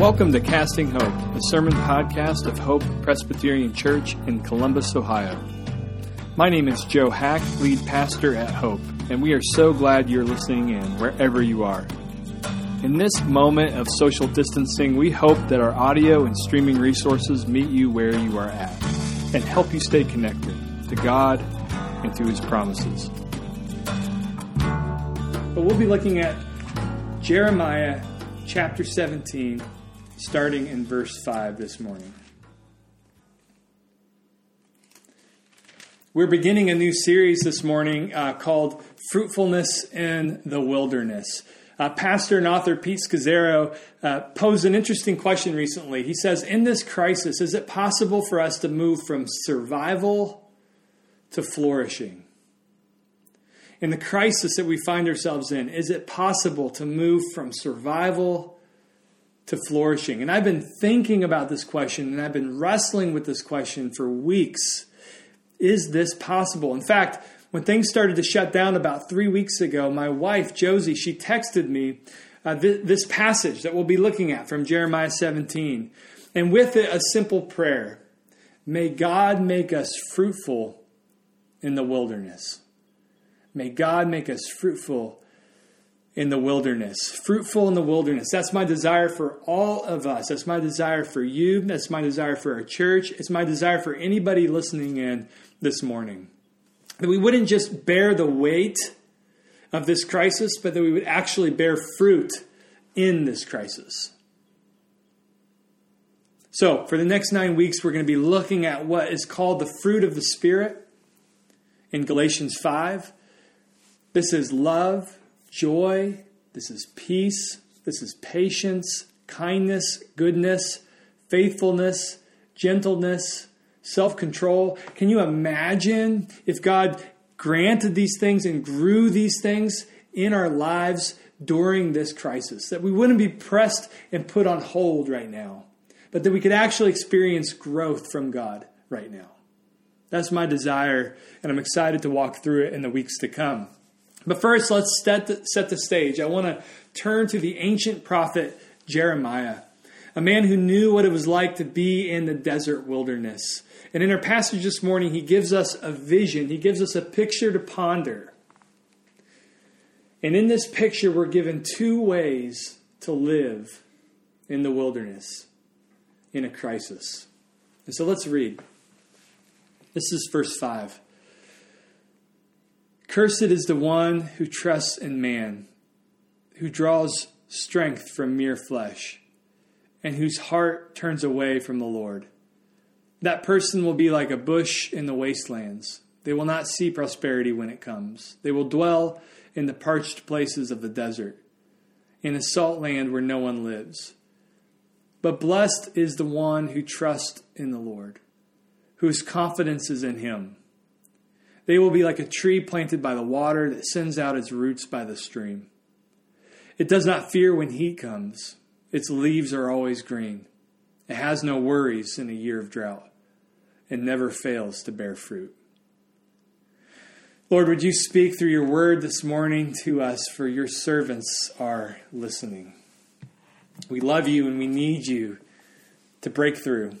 Welcome to Casting Hope, a sermon podcast of Hope Presbyterian Church in Columbus, Ohio. My name is Joe Hack, lead pastor at Hope, and we are so glad you're listening in wherever you are. In this moment of social distancing, we hope that our audio and streaming resources meet you where you are at and help you stay connected to God and to His promises. But we'll be looking at Jeremiah chapter 17, starting in verse 5 this morning. We're beginning a new series this morning called Fruitfulness in the Wilderness. Pastor and author Pete Scazzaro posed an interesting question recently. He says, in this crisis, is it possible for us to move from survival to flourishing? In the crisis that we find ourselves in, is it possible to move from survival to flourishing? And I've been thinking about this question, and I've been wrestling with this question for weeks. Is this possible? In fact, when things started to shut down about 3 weeks ago, my wife, Josie, she texted me this passage that we'll be looking at from Jeremiah 17. And with it, a simple prayer. May God make us fruitful in the wilderness. May God make us fruitful in the wilderness. Fruitful in the wilderness. That's my desire for all of us. That's my desire for you. That's my desire for our church. It's my desire for anybody listening in this morning. That we wouldn't just bear the weight of this crisis, but that we would actually bear fruit in this crisis. So, for the next 9 weeks, we're going to be looking at what is called the fruit of the Spirit in Galatians 5. This is love, joy, this is peace, this is patience, kindness, goodness, faithfulness, gentleness, self-control. Can you imagine if God granted these things and grew these things in our lives during this crisis? That we wouldn't be pressed and put on hold right now, but that we could actually experience growth from God right now. That's my desire, and I'm excited to walk through it in the weeks to come. But first, let's set the stage. I want to turn to the ancient prophet Jeremiah, a man who knew what it was like to be in the desert wilderness. And in our passage this morning, he gives us a vision. He gives us a picture to ponder. And in this picture, we're given two ways to live in the wilderness, in a crisis. And so let's read. This is verse 5. Cursed is the one who trusts in man, who draws strength from mere flesh, and whose heart turns away from the Lord. That person will be like a bush in the wastelands. They will not see prosperity when it comes. They will dwell in the parched places of the desert, in a salt land where no one lives. But blessed is the one who trusts in the Lord, whose confidence is in Him. They will be like a tree planted by the water that sends out its roots by the stream. It does not fear when heat comes. Its leaves are always green. It has no worries in a year of drought and never fails to bear fruit. Lord, would you speak through your word this morning to us, for your servants are listening. We love you and we need you to break through.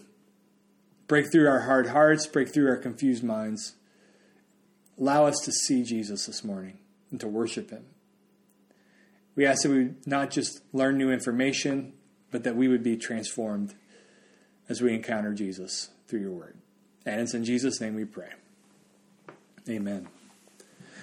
Break through our hard hearts, break through our confused minds. Allow us to see Jesus this morning and to worship him. We ask that we would not just learn new information, but that we would be transformed as we encounter Jesus through your word. And it's in Jesus' name we pray. Amen.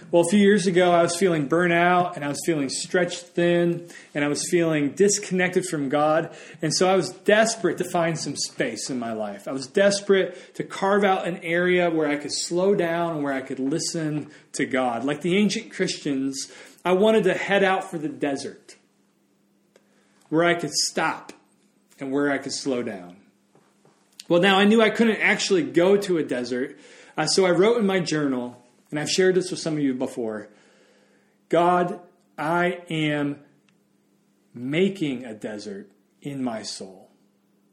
Well, a few years ago, I was feeling burnout, and I was feeling stretched thin, and I was feeling disconnected from God. And so I was desperate to find some space in my life. I was desperate to carve out an area where I could slow down and where I could listen to God. Like the ancient Christians, I wanted to head out for the desert, where I could stop and where I could slow down. Well, now I knew I couldn't actually go to a desert, so I wrote in my journal, and I've shared this with some of you before, God, I am making a desert in my soul.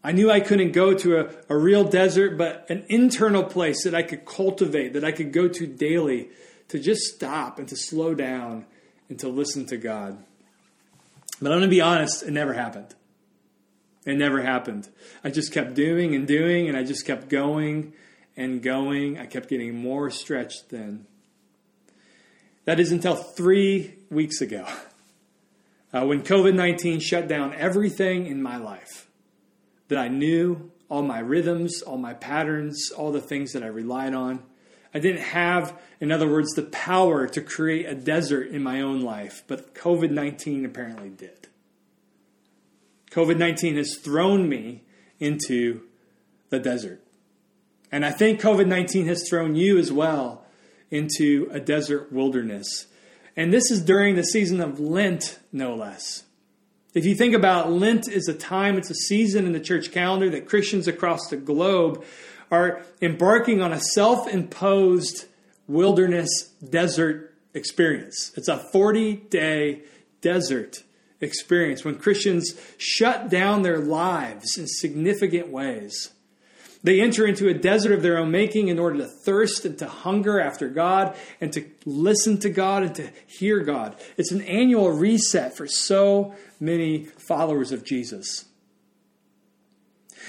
I knew I couldn't go to a real desert, but an internal place that I could cultivate, that I could go to daily to just stop and to slow down and to listen to God. But I'm going to be honest, it never happened. It never happened. I just kept doing, and I just kept going and going. I kept getting more stretched thin. That is until 3 weeks ago, when COVID-19 shut down everything in my life that I knew, all my rhythms, all my patterns, all the things that I relied on. I didn't have, in other words, the power to create a desert in my own life, but COVID-19 apparently did. COVID-19 has thrown me into the desert. And I think COVID-19 has thrown you as well into a desert wilderness. And this is during the season of Lent, no less. If you think about Lent is a time, it's a season in the church calendar that Christians across the globe are embarking on a self-imposed wilderness desert experience. It's a 40-day desert experience when Christians shut down their lives in significant ways. They enter into a desert of their own making in order to thirst and to hunger after God and to listen to God and to hear God. It's an annual reset for so many followers of Jesus.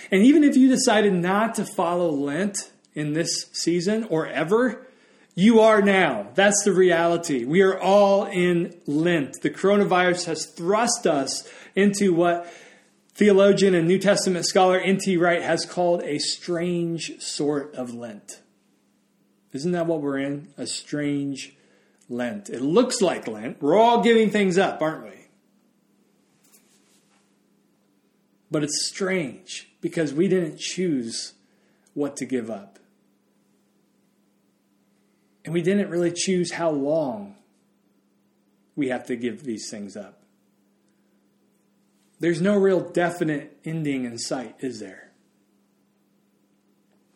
And even if you decided not to follow Lent in this season or ever, you are now. That's the reality. We are all in Lent. The coronavirus has thrust us into what theologian and New Testament scholar N.T. Wright has called a strange sort of Lent. Isn't that what we're in? A strange Lent. It looks like Lent. We're all giving things up, aren't we? But it's strange because we didn't choose what to give up. And we didn't really choose how long we have to give these things up. There's no real definite ending in sight, is there?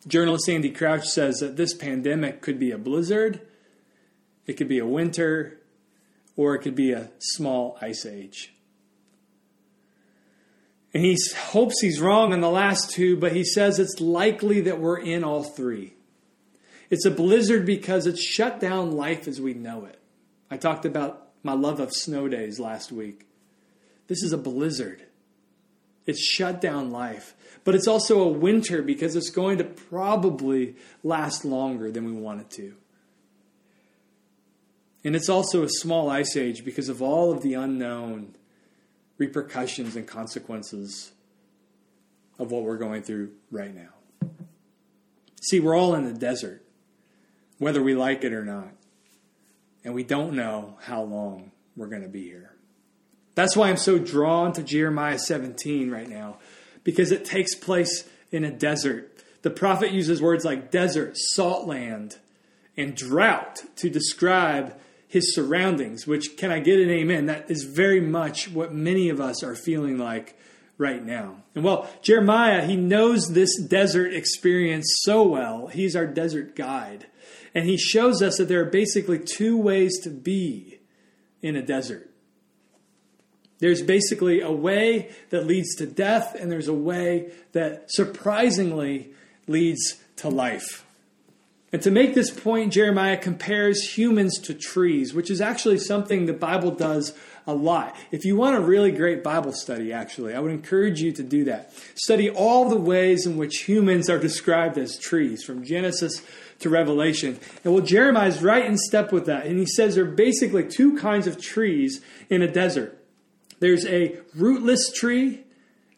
Journalist Andy Crouch says that this pandemic could be a blizzard, it could be a winter, or it could be a small ice age. And he hopes he's wrong on the last two, but he says it's likely that we're in all three. It's a blizzard because it's shut down life as we know it. I talked about my love of snow days last week. This is a blizzard. It's shut down life. But it's also a winter because it's going to probably last longer than we want it to. And it's also a small ice age because of all of the unknown repercussions and consequences of what we're going through right now. See, we're all in the desert, whether we like it or not. And we don't know how long we're going to be here. That's why I'm so drawn to Jeremiah 17 right now, because it takes place in a desert. The prophet uses words like desert, salt land, and drought to describe his surroundings, which, can I get an amen? That is very much what many of us are feeling like right now. And well, Jeremiah, he knows this desert experience so well. He's our desert guide. And he shows us that there are basically two ways to be in a desert. There's basically a way that leads to death, and there's a way that surprisingly leads to life. And to make this point, Jeremiah compares humans to trees, which is actually something the Bible does a lot. If you want a really great Bible study, actually, I would encourage you to do that. Study all the ways in which humans are described as trees, from Genesis to Revelation. And well, Jeremiah's right in step with that, and he says there are basically two kinds of trees in a desert. There's a rootless tree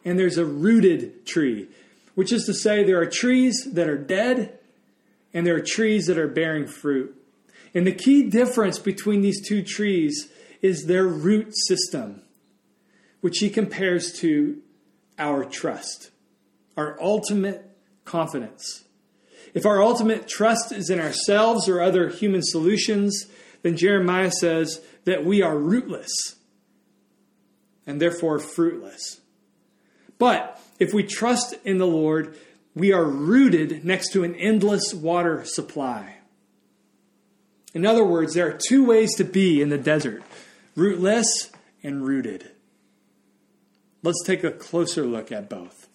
and there's a rooted tree, which is to say there are trees that are dead and there are trees that are bearing fruit. And the key difference between these two trees is their root system, which he compares to our trust, our ultimate confidence. If our ultimate trust is in ourselves or other human solutions, then Jeremiah says that we are rootless and therefore fruitless. But if we trust in the Lord, we are rooted next to an endless water supply. In other words, there are two ways to be in the desert, rootless and rooted. Let's take a closer look at both.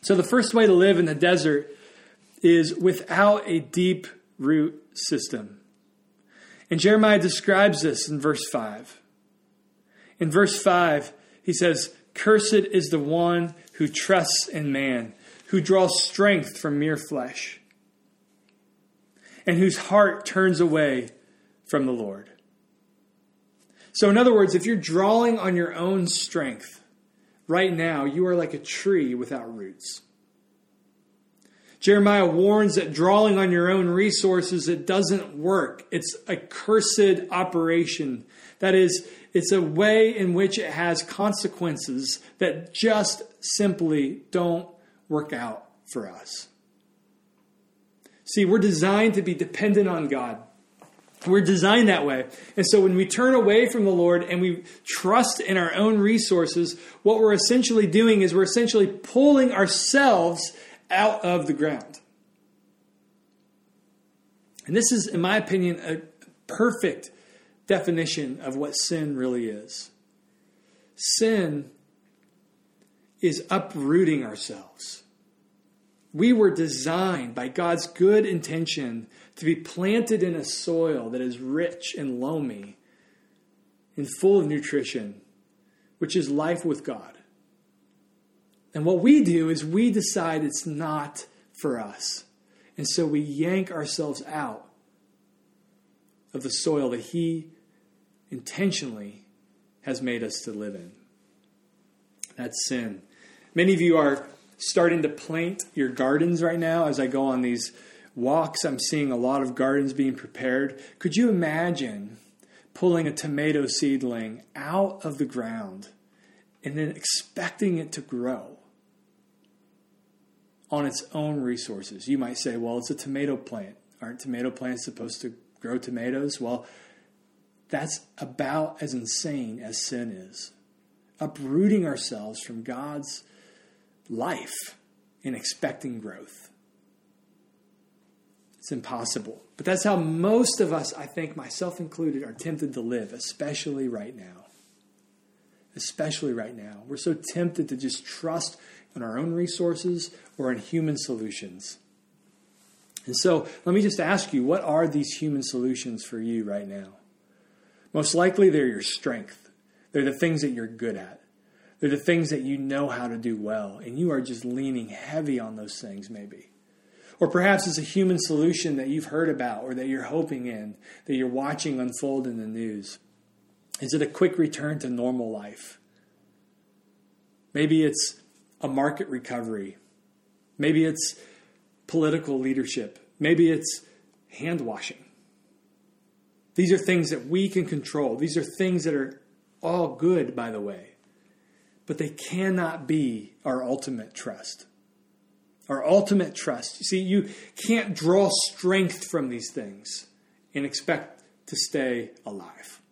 So the first way to live in the desert is without a deep root system. And Jeremiah describes this in verse 5. In verse 5, he says, Cursed is the one who trusts in man, who draws strength from mere flesh, and whose heart turns away from the Lord. So in other words, if you're drawing on your own strength right now, you are like a tree without roots. Jeremiah warns that drawing on your own resources, it doesn't work. It's a cursed operation. That is, it's a way in which it has consequences that just simply don't work out for us. See, we're designed to be dependent on God. We're designed that way. And so when we turn away from the Lord and we trust in our own resources, what we're essentially doing is we're essentially pulling ourselves out of the ground. And this is, in my opinion, a perfect definition of what sin really is. Sin is uprooting ourselves. We were designed by God's good intention to be planted in a soil that is rich and loamy and full of nutrition, which is life with God. And what we do is we decide it's not for us. And so we yank ourselves out of the soil that He intentionally has made us to live in. That's sin. Many of you are starting to plant your gardens right now. As I go on these walks, I'm seeing a lot of gardens being prepared. Could you imagine pulling a tomato seedling out of the ground and then expecting it to grow on its own resources? You might say, well, it's a tomato plant. Aren't tomato plants supposed to grow tomatoes? Well, that's about as insane as sin is. Uprooting ourselves from God's life and expecting growth. It's impossible. But that's how most of us, I think, myself included, are tempted to live, especially right now. Especially right now. We're so tempted to just trust in our own resources or in human solutions. And so let me just ask you, what are these human solutions for you right now? Most likely they're your strength. They're the things that you're good at. They're the things that you know how to do well. And you are just leaning heavy on those things maybe. Or perhaps it's a human solution that you've heard about or that you're hoping in, that you're watching unfold in the news. Is it a quick return to normal life? Maybe it's a market recovery. Maybe it's political leadership. Maybe it's hand washing. These are things that we can control. These are things that are all good, by the way. But they cannot be our ultimate trust. Our ultimate trust. You see, you can't draw strength from these things and expect to stay alive.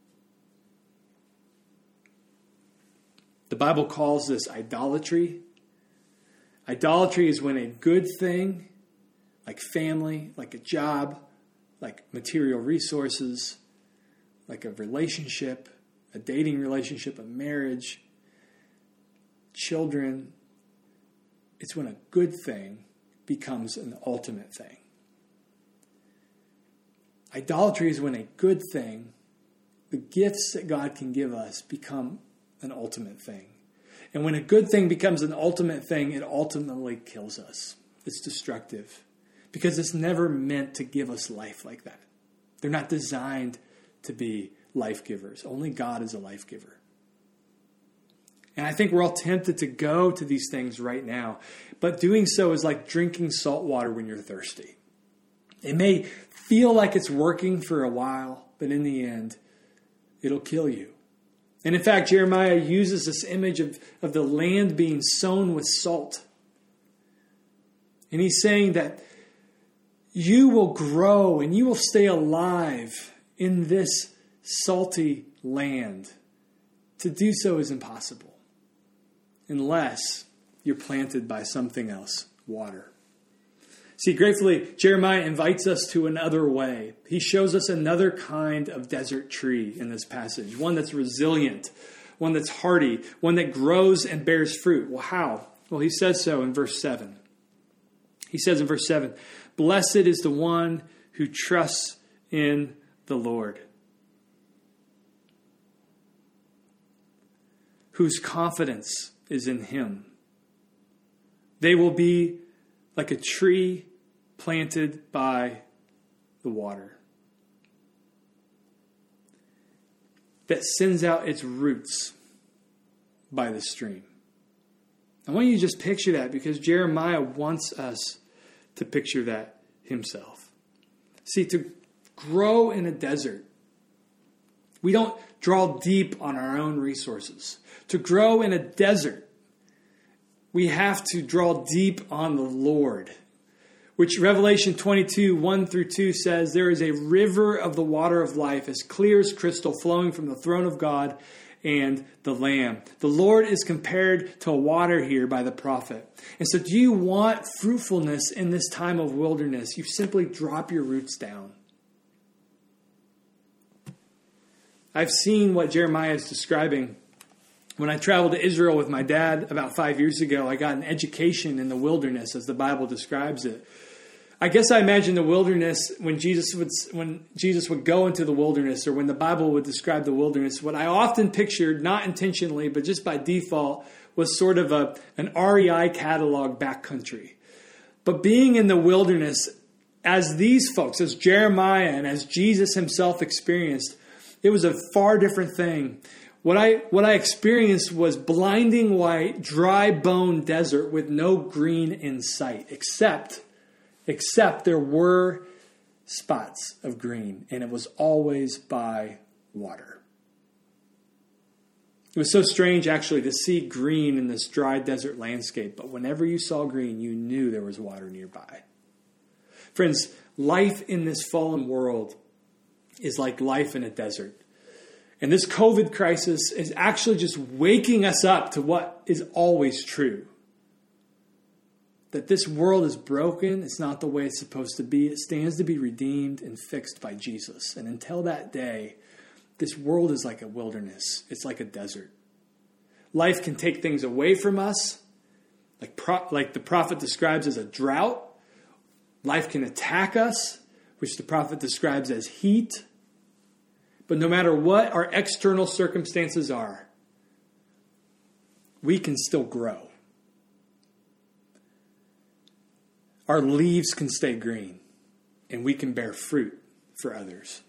The Bible calls this idolatry. Idolatry is when a good thing, like family, like a job, like material resources, like a relationship, a dating relationship, a marriage, children, it's when a good thing becomes an ultimate thing. Idolatry is when a good thing, the gifts that God can give us, become an ultimate thing. And when a good thing becomes an ultimate thing, it ultimately kills us. It's destructive because it's never meant to give us life like that. They're not designed to be life givers. Only God is a life giver. And I think we're all tempted to go to these things right now. But doing so is like drinking salt water when you're thirsty. It may feel like it's working for a while, but in the end, it'll kill you. And in fact, Jeremiah uses this image of the land being sown with salt. And he's saying that you will grow and you will stay alive in this salty land. To do so is impossible unless you're planted by something else, water. See, gratefully, Jeremiah invites us to another way. He shows us another kind of desert tree in this passage, one that's resilient, one that's hardy, one that grows and bears fruit. Well, how? Well, he says so in verse 7. He says in verse 7, "Blessed is the one who trusts in the Lord, whose confidence is in him. They will be like a tree planted by the water that sends out its roots by the stream. I want you to just picture that, because Jeremiah wants us to picture that himself. See, to grow in a desert, we don't draw deep on our own resources. To grow in a desert, we have to draw deep on the Lord, which Revelation 22, 1 through 2 says, there is a river of the water of life as clear as crystal flowing from the throne of God and the Lamb. The Lord is compared to water here by the prophet. And so do you want fruitfulness in this time of wilderness? You simply drop your roots down. I've seen what Jeremiah is describing. When I traveled to Israel with my dad about 5 years ago, I got an education in the wilderness, as the Bible describes it. I guess I imagine the wilderness, when Jesus would go into the wilderness, or when the Bible would describe the wilderness, what I often pictured, not intentionally, but just by default, was sort of an REI catalog backcountry. But being in the wilderness, as these folks, as Jeremiah and as Jesus himself experienced, it was a far different thing. What I experienced was blinding white, dry bone desert with no green in sight, except there were spots of green, and it was always by water. It was so strange, actually, to see green in this dry desert landscape, but whenever you saw green, you knew there was water nearby. Friends, life in this fallen world is like life in a desert. And this COVID crisis is actually just waking us up to what is always true. That this world is broken. It's not the way it's supposed to be. It stands to be redeemed and fixed by Jesus. And until that day, this world is like a wilderness. It's like a desert. Life can take things away from us, like the prophet describes as a drought. Life can attack us, which the prophet describes as heat. But no matter what our external circumstances are, we can still grow. Our leaves can stay green, and we can bear fruit for others.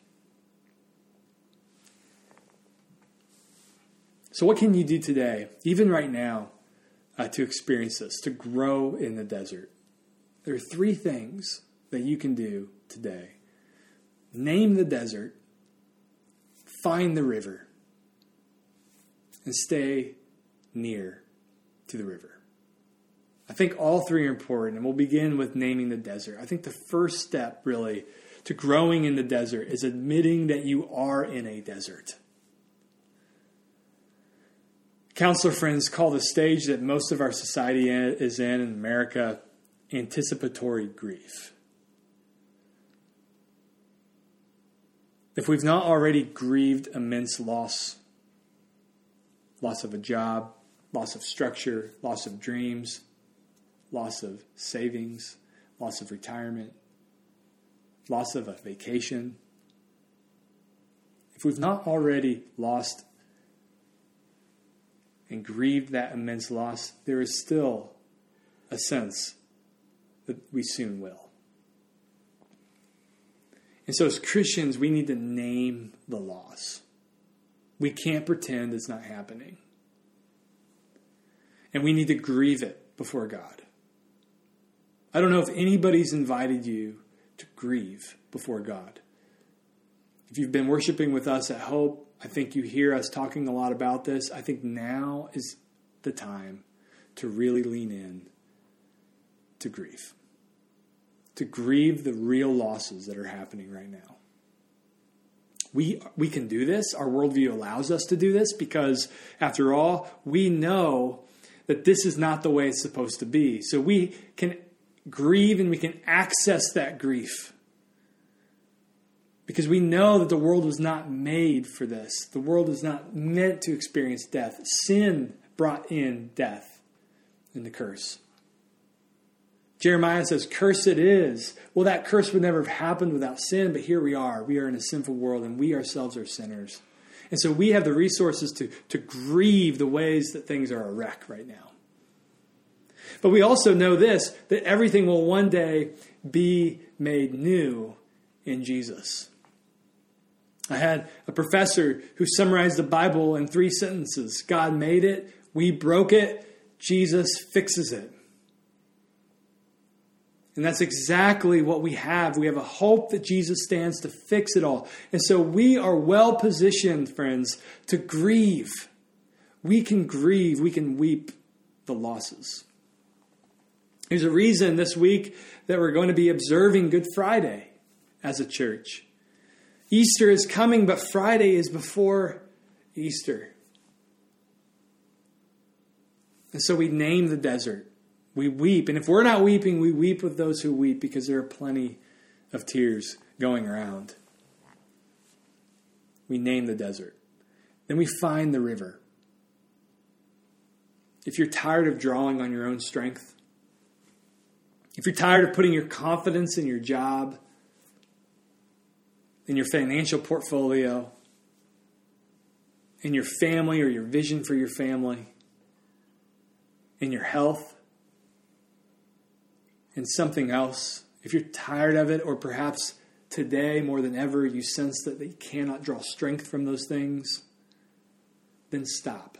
So what can you do today, even right now, to experience this, to grow in the desert? There are three things that you can do today. Name the desert. Find the river, and stay near to the river. I think all three are important, and we'll begin with naming the desert. I think the first step, really, to growing in the desert is admitting that you are in a desert. Counselor friends call the stage that most of our society is in America anticipatory grief. If we've not already grieved immense loss of a job, loss of structure, loss of dreams, loss of savings, loss of retirement, loss of a vacation, if we've not already lost and grieved that immense loss, there is still a sense that we soon will. And so as Christians, we need to name the loss. We can't pretend it's not happening. And we need to grieve it before God. I don't know if anybody's invited you to grieve before God. If you've been worshiping with us at Hope, I think you hear us talking a lot about this. I think now is the time to really lean in to grief. To grieve the real losses that are happening right now. We can do this. Our worldview allows us to do this because, after all, we know that this is not the way it's supposed to be. So we can grieve and we can access that grief because we know that the world was not made for this. The world is not meant to experience death. Sin brought in death and the curse. Jeremiah says, "Cursed it is." Well, that curse would never have happened without sin, but here we are. We are in a sinful world, and we ourselves are sinners. And so we have the resources to grieve the ways that things are a wreck right now. But we also know this, that everything will one day be made new in Jesus. I had a professor who summarized the Bible in 3 sentences. God made it, we broke it, Jesus fixes it. And that's exactly what we have. We have a hope that Jesus stands to fix it all. And so we are well positioned, friends, to grieve. We can grieve. We can weep the losses. There's a reason this week that we're going to be observing Good Friday as a church. Easter is coming, but Friday is before Easter. And so we name the desert. We weep. And if we're not weeping, we weep with those who weep, because there are plenty of tears going around. We name the desert. Then we find the river. If you're tired of drawing on your own strength, if you're tired of putting your confidence in your job, in your financial portfolio, in your family or your vision for your family, in your health, and something else, if you're tired of it, or perhaps today more than ever you sense that you cannot draw strength from those things, then stop.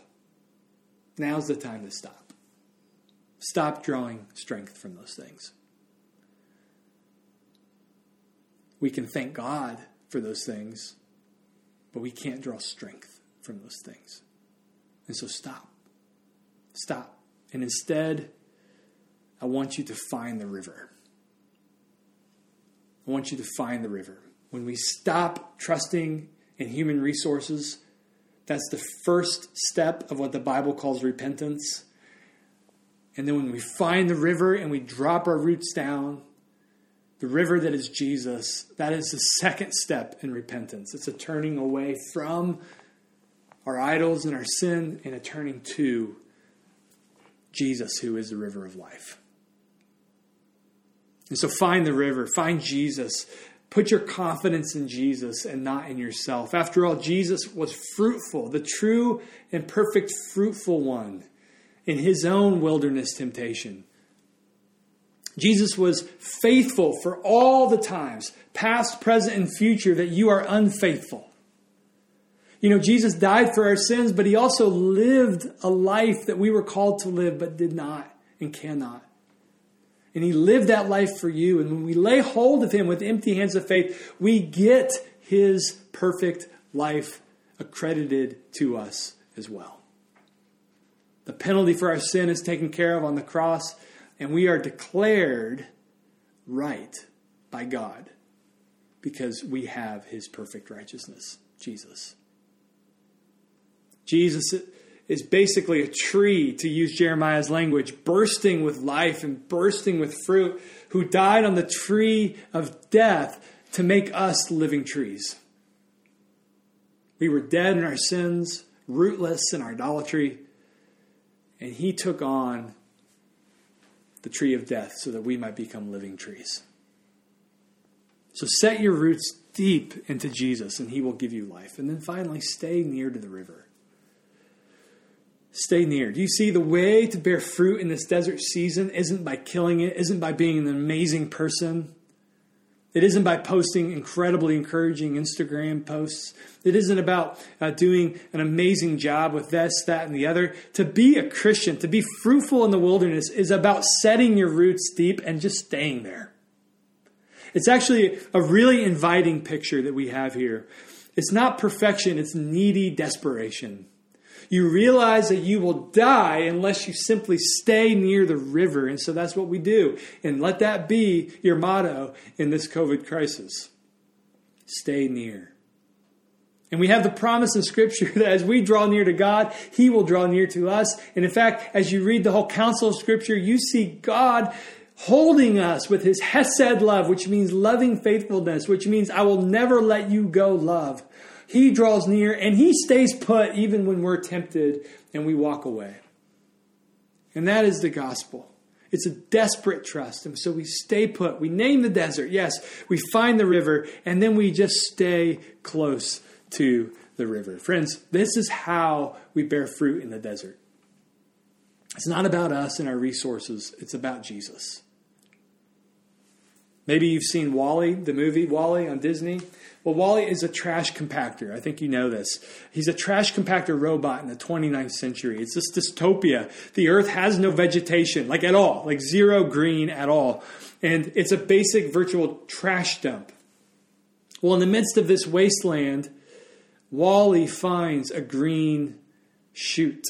Now's the time to stop. Stop drawing strength from those things. We can thank God for those things, but we can't draw strength from those things. And so stop. Stop. And instead, I want you to find the river. I want you to find the river. When we stop trusting in human resources, that's the first step of what the Bible calls repentance. And then when we find the river and we drop our roots down, the river that is Jesus, that is the second step in repentance. It's a turning away from our idols and our sin, and a turning to Jesus, who is the river of life. And so find the river, find Jesus, put your confidence in Jesus and not in yourself. After all, Jesus was fruitful, the true and perfect fruitful one in his own wilderness temptation. Jesus was faithful for all the times, past, present, and future, that you are unfaithful. You know, Jesus died for our sins, but he also lived a life that we were called to live but did not and cannot. And he lived that life for you. And when we lay hold of him with empty hands of faith, we get his perfect life accredited to us as well. The penalty for our sin is taken care of on the cross, and we are declared right by God because we have his perfect righteousness, Jesus. Jesus is basically a tree, to use Jeremiah's language, bursting with life and bursting with fruit, who died on the tree of death to make us living trees. We were dead in our sins, rootless in our idolatry, and he took on the tree of death so that we might become living trees. So set your roots deep into Jesus and he will give you life. And then finally, stay near to the river. Stay near. Do you see, the way to bear fruit in this desert season isn't by killing it, isn't by being an amazing person. It isn't by posting incredibly encouraging Instagram posts. It isn't about doing an amazing job with this, that, and the other. To be a Christian, to be fruitful in the wilderness, is about setting your roots deep and just staying there. It's actually a really inviting picture that we have here. It's not perfection, it's needy desperation. You realize that you will die unless you simply stay near the river. And so that's what we do. And let that be your motto in this COVID crisis. Stay near. And we have the promise in Scripture that as we draw near to God, he will draw near to us. And in fact, as you read the whole counsel of Scripture, you see God holding us with his Hesed love, which means loving faithfulness, which means I will never let you go love. He draws near and he stays put even when we're tempted and we walk away. And that is the gospel. It's a desperate trust. And so we stay put. We name the desert. Yes, we find the river, and then we just stay close to the river. Friends, this is how we bear fruit in the desert. It's not about us and our resources. It's about Jesus. Maybe you've seen WALL-E, the movie WALL-E on Disney. Well, WALL-E is a trash compactor. I think you know this. He's a trash compactor robot in the 29th century. It's this dystopia. The earth has no vegetation, like at all, like zero green at all. And it's a basic virtual trash dump. Well, in the midst of this wasteland, WALL-E finds a green shoot.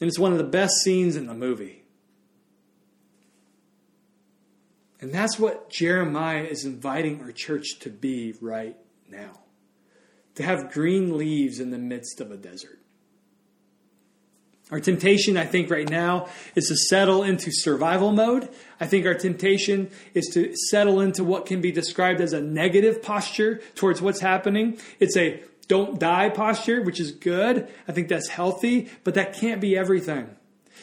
And it's one of the best scenes in the movie. And that's what Jeremiah is inviting our church to be right now. To have green leaves in the midst of a desert. Our temptation, I think, right now is to settle into survival mode. I think our temptation is to settle into what can be described as a negative posture towards what's happening. It's a don't die posture, which is good. I think that's healthy, but that can't be everything.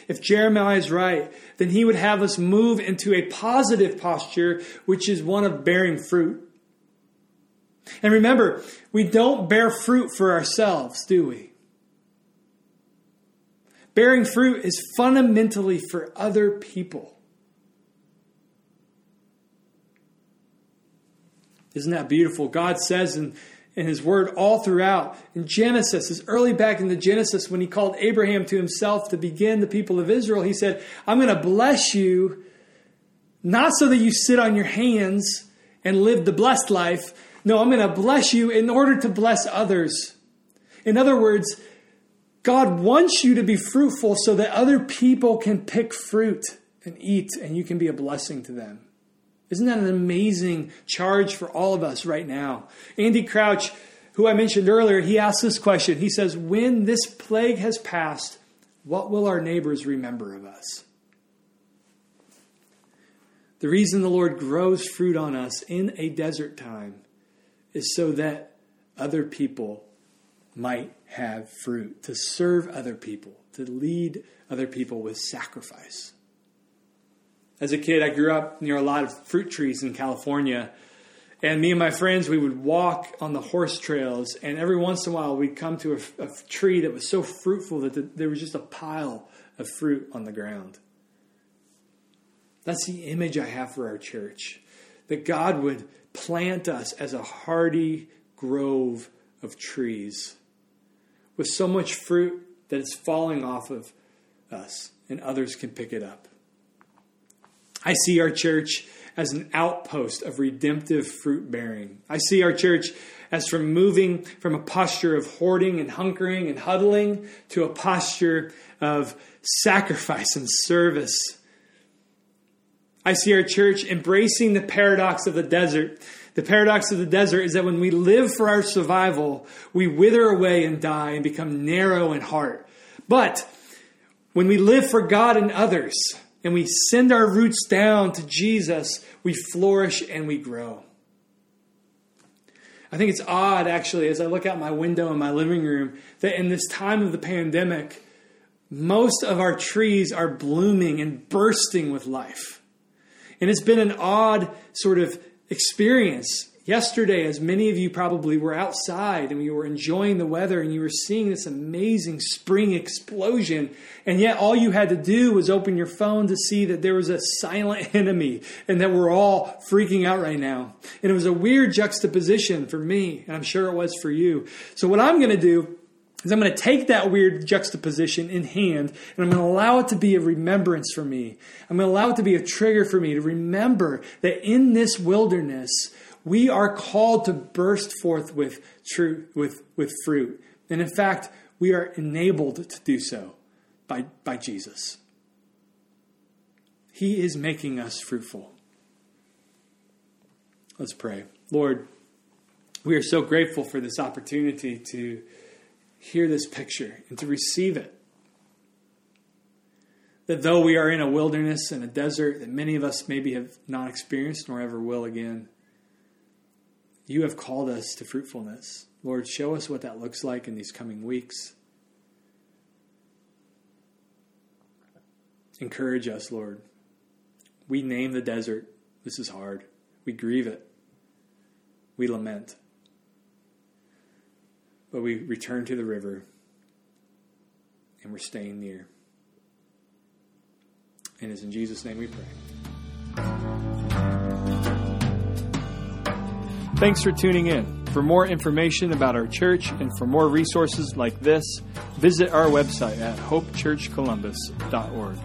If Jeremiah is right, then he would have us move into a positive posture, which is one of bearing fruit. And remember, we don't bear fruit for ourselves, do we? Bearing fruit is fundamentally for other people. Isn't that beautiful? God says in his word all throughout. In Genesis, as early back in the Genesis, when he called Abraham to himself to begin the people of Israel, he said, I'm going to bless you, not so that you sit on your hands and live the blessed life. No, I'm going to bless you in order to bless others. In other words, God wants you to be fruitful so that other people can pick fruit and eat and you can be a blessing to them. Isn't that an amazing charge for all of us right now? Andy Crouch, who I mentioned earlier, he asked this question. He says, when this plague has passed, what will our neighbors remember of us? The reason the Lord grows fruit on us in a desert time is so that other people might have fruit, to serve other people, to lead other people with sacrifice. As a kid, I grew up near a lot of fruit trees in California. And me and my friends, we would walk on the horse trails. And every once in a while, we'd come to a tree that was so fruitful that there was just a pile of fruit on the ground. That's the image I have for our church. That God would plant us as a hardy grove of trees. With so much fruit that it's falling off of us. And others can pick it up. I see our church as an outpost of redemptive fruit bearing. I see our church as from moving from a posture of hoarding and hunkering and huddling to a posture of sacrifice and service. I see our church embracing the paradox of the desert. The paradox of the desert is that when we live for our survival, we wither away and die and become narrow in heart. But when we live for God and others, and we send our roots down to Jesus, we flourish and we grow. I think it's odd, actually, as I look out my window in my living room, that in this time of the pandemic, most of our trees are blooming and bursting with life. And it's been an odd sort of experience. Yesterday, as many of you probably were outside and you were enjoying the weather and you were seeing this amazing spring explosion, and yet all you had to do was open your phone to see that there was a silent enemy and that we're all freaking out right now. And it was a weird juxtaposition for me, and I'm sure it was for you. So what I'm going to do is I'm going to take that weird juxtaposition in hand, and I'm going to allow it to be a remembrance for me. I'm going to allow it to be a trigger for me to remember that in this wilderness, we are called to burst forth with truth, with fruit. And in fact, we are enabled to do so by Jesus. He is making us fruitful. Let's pray. Lord, we are so grateful for this opportunity to hear this picture and to receive it. That though we are in a wilderness and a desert that many of us maybe have not experienced nor ever will again, you have called us to fruitfulness. Lord, show us what that looks like in these coming weeks. Encourage us, Lord. We name the desert. This is hard. We grieve it. We lament. But we return to the river, and we're staying near. And it's in Jesus' name we pray. Thanks for tuning in. For more information about our church and for more resources like this, visit our website at hopechurchcolumbus.org.